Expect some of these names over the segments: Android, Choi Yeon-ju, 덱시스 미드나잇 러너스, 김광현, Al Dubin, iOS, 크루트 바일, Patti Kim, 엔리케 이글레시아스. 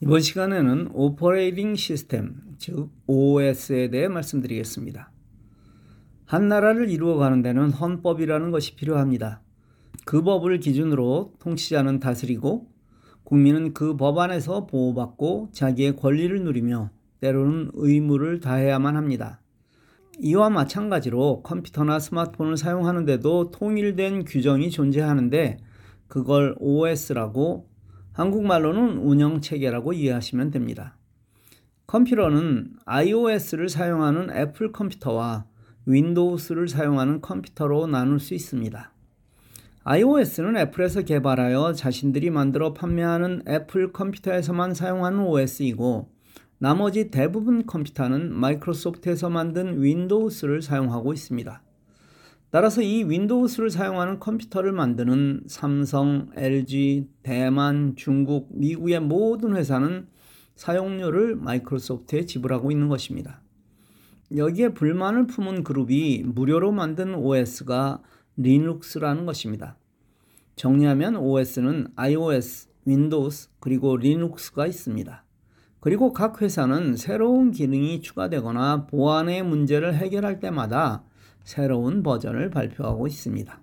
이번 시간에는 오퍼레이팅 시스템, 즉 OS에 대해 말씀드리겠습니다. 한 나라를 이루어가는 데는 헌법이라는 것이 필요합니다. 그 법을 기준으로 통치자는 다스리고 국민은 그 법 안에서 보호받고 자기의 권리를 누리며 때로는 의무를 다해야만 합니다. 이와 마찬가지로 컴퓨터나 스마트폰을 사용하는데도 통일된 규정이 존재하는데 그걸 OS라고, 한국말로는 운영체계라고 이해하시면 됩니다. 컴퓨터는 iOS를 사용하는 애플 컴퓨터와 윈도우스를 사용하는 컴퓨터로 나눌 수 있습니다. iOS는 애플에서 개발하여 자신들이 만들어 판매하는 애플 컴퓨터에서만 사용하는 OS이고, 나머지 대부분 컴퓨터는 마이크로소프트에서 만든 윈도우스를 사용하고 있습니다. 따라서 이 윈도우스를 사용하는 컴퓨터를 만드는 삼성, LG, 대만, 중국, 미국의 모든 회사는 사용료를 마이크로소프트에 지불하고 있는 것입니다. 여기에 불만을 품은 그룹이 무료로 만든 OS가 리눅스라는 것입니다. 정리하면 OS는 iOS, 윈도우스, 그리고 리눅스가 있습니다. 그리고 각 회사는 새로운 기능이 추가되거나 보안의 문제를 해결할 때마다 새로운 버전을 발표하고 있습니다.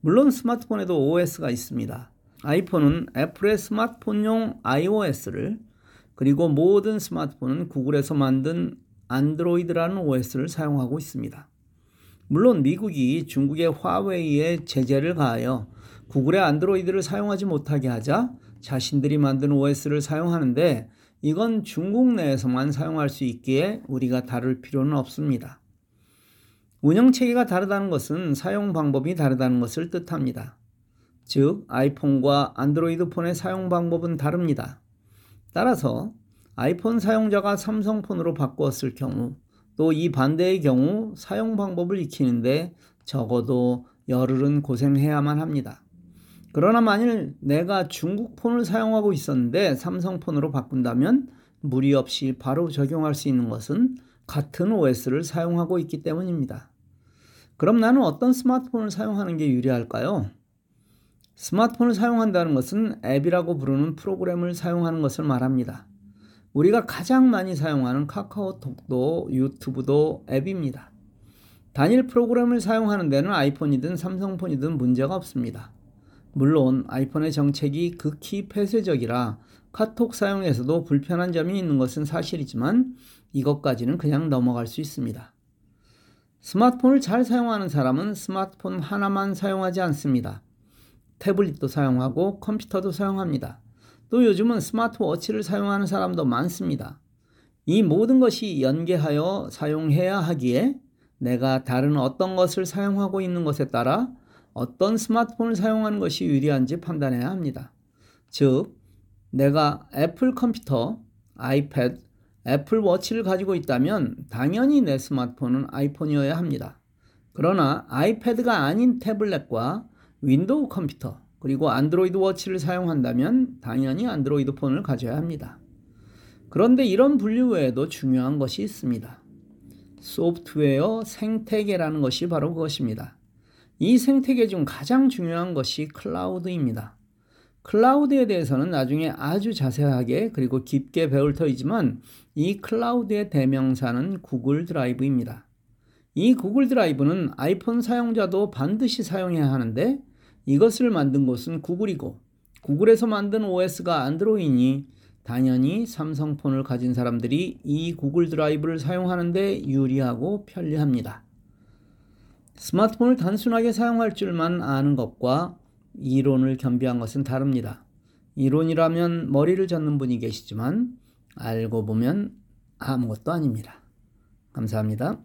물론 스마트폰에도 OS가 있습니다. 아이폰은 애플의 스마트폰용 iOS를, 그리고 모든 스마트폰은 구글에서 만든 안드로이드라는 OS를 사용하고 있습니다. 물론 미국이 중국의 화웨이에 제재를 가하여 구글의 안드로이드를 사용하지 못하게 하자 자신들이 만든 OS를 사용하는데, 이건 중국 내에서만 사용할 수 있기에 우리가 다룰 필요는 없습니다. 운영체계가 다르다는 것은 사용 방법이 다르다는 것을 뜻합니다. 즉, 아이폰과 안드로이드 폰의 사용 방법은 다릅니다. 따라서 아이폰 사용자가 삼성폰으로 바꾸었을 경우, 또 이 반대의 경우 사용 방법을 익히는데 적어도 열흘은 고생해야만 합니다. 그러나 만일 내가 중국폰을 사용하고 있었는데 삼성폰으로 바꾼다면 무리 없이 바로 적용할 수 있는 것은 같은 OS를 사용하고 있기 때문입니다. 그럼 나는 어떤 스마트폰을 사용하는 게 유리할까요? 스마트폰을 사용한다는 것은 앱이라고 부르는 프로그램을 사용하는 것을 말합니다. 우리가 가장 많이 사용하는 카카오톡도 유튜브도 앱입니다. 단일 프로그램을 사용하는 데는 아이폰이든 삼성폰이든 문제가 없습니다. 물론 아이폰의 정책이 극히 폐쇄적이라 카톡 사용에서도 불편한 점이 있는 것은 사실이지만 이것까지는 그냥 넘어갈 수 있습니다. 스마트폰을 잘 사용하는 사람은 스마트폰 하나만 사용하지 않습니다. 태블릿도 사용하고 컴퓨터도 사용합니다. 또 요즘은 스마트워치를 사용하는 사람도 많습니다. 이 모든 것이 연계하여 사용해야 하기에 내가 다른 어떤 것을 사용하고 있는 것에 따라 어떤 스마트폰을 사용하는 것이 유리한지 판단해야 합니다. 즉, 내가 애플 컴퓨터, 아이패드, 애플 워치를 가지고 있다면 당연히 내 스마트폰은 아이폰이어야 합니다. 그러나 아이패드가 아닌 태블릿과 윈도우 컴퓨터, 그리고 안드로이드 워치를 사용한다면 당연히 안드로이드 폰을 가져야 합니다. 그런데 이런 분류 외에도 중요한 것이 있습니다. 소프트웨어 생태계라는 것이 바로 그것입니다. 이 생태계 중 가장 중요한 것이 클라우드입니다. 클라우드에 대해서는 나중에 아주 자세하게 그리고 깊게 배울 터이지만, 이 클라우드의 대명사는 구글 드라이브입니다. 이 구글 드라이브는 아이폰 사용자도 반드시 사용해야 하는데, 이것을 만든 곳은 구글이고 구글에서 만든 OS가 안드로이드니 당연히 삼성폰을 가진 사람들이 이 구글 드라이브를 사용하는데 유리하고 편리합니다. 스마트폰을 단순하게 사용할 줄만 아는 것과 이론을 겸비한 것은 다릅니다. 이론이라면 머리를 젓는 분이 계시지만 알고 보면 아무것도 아닙니다. 감사합니다.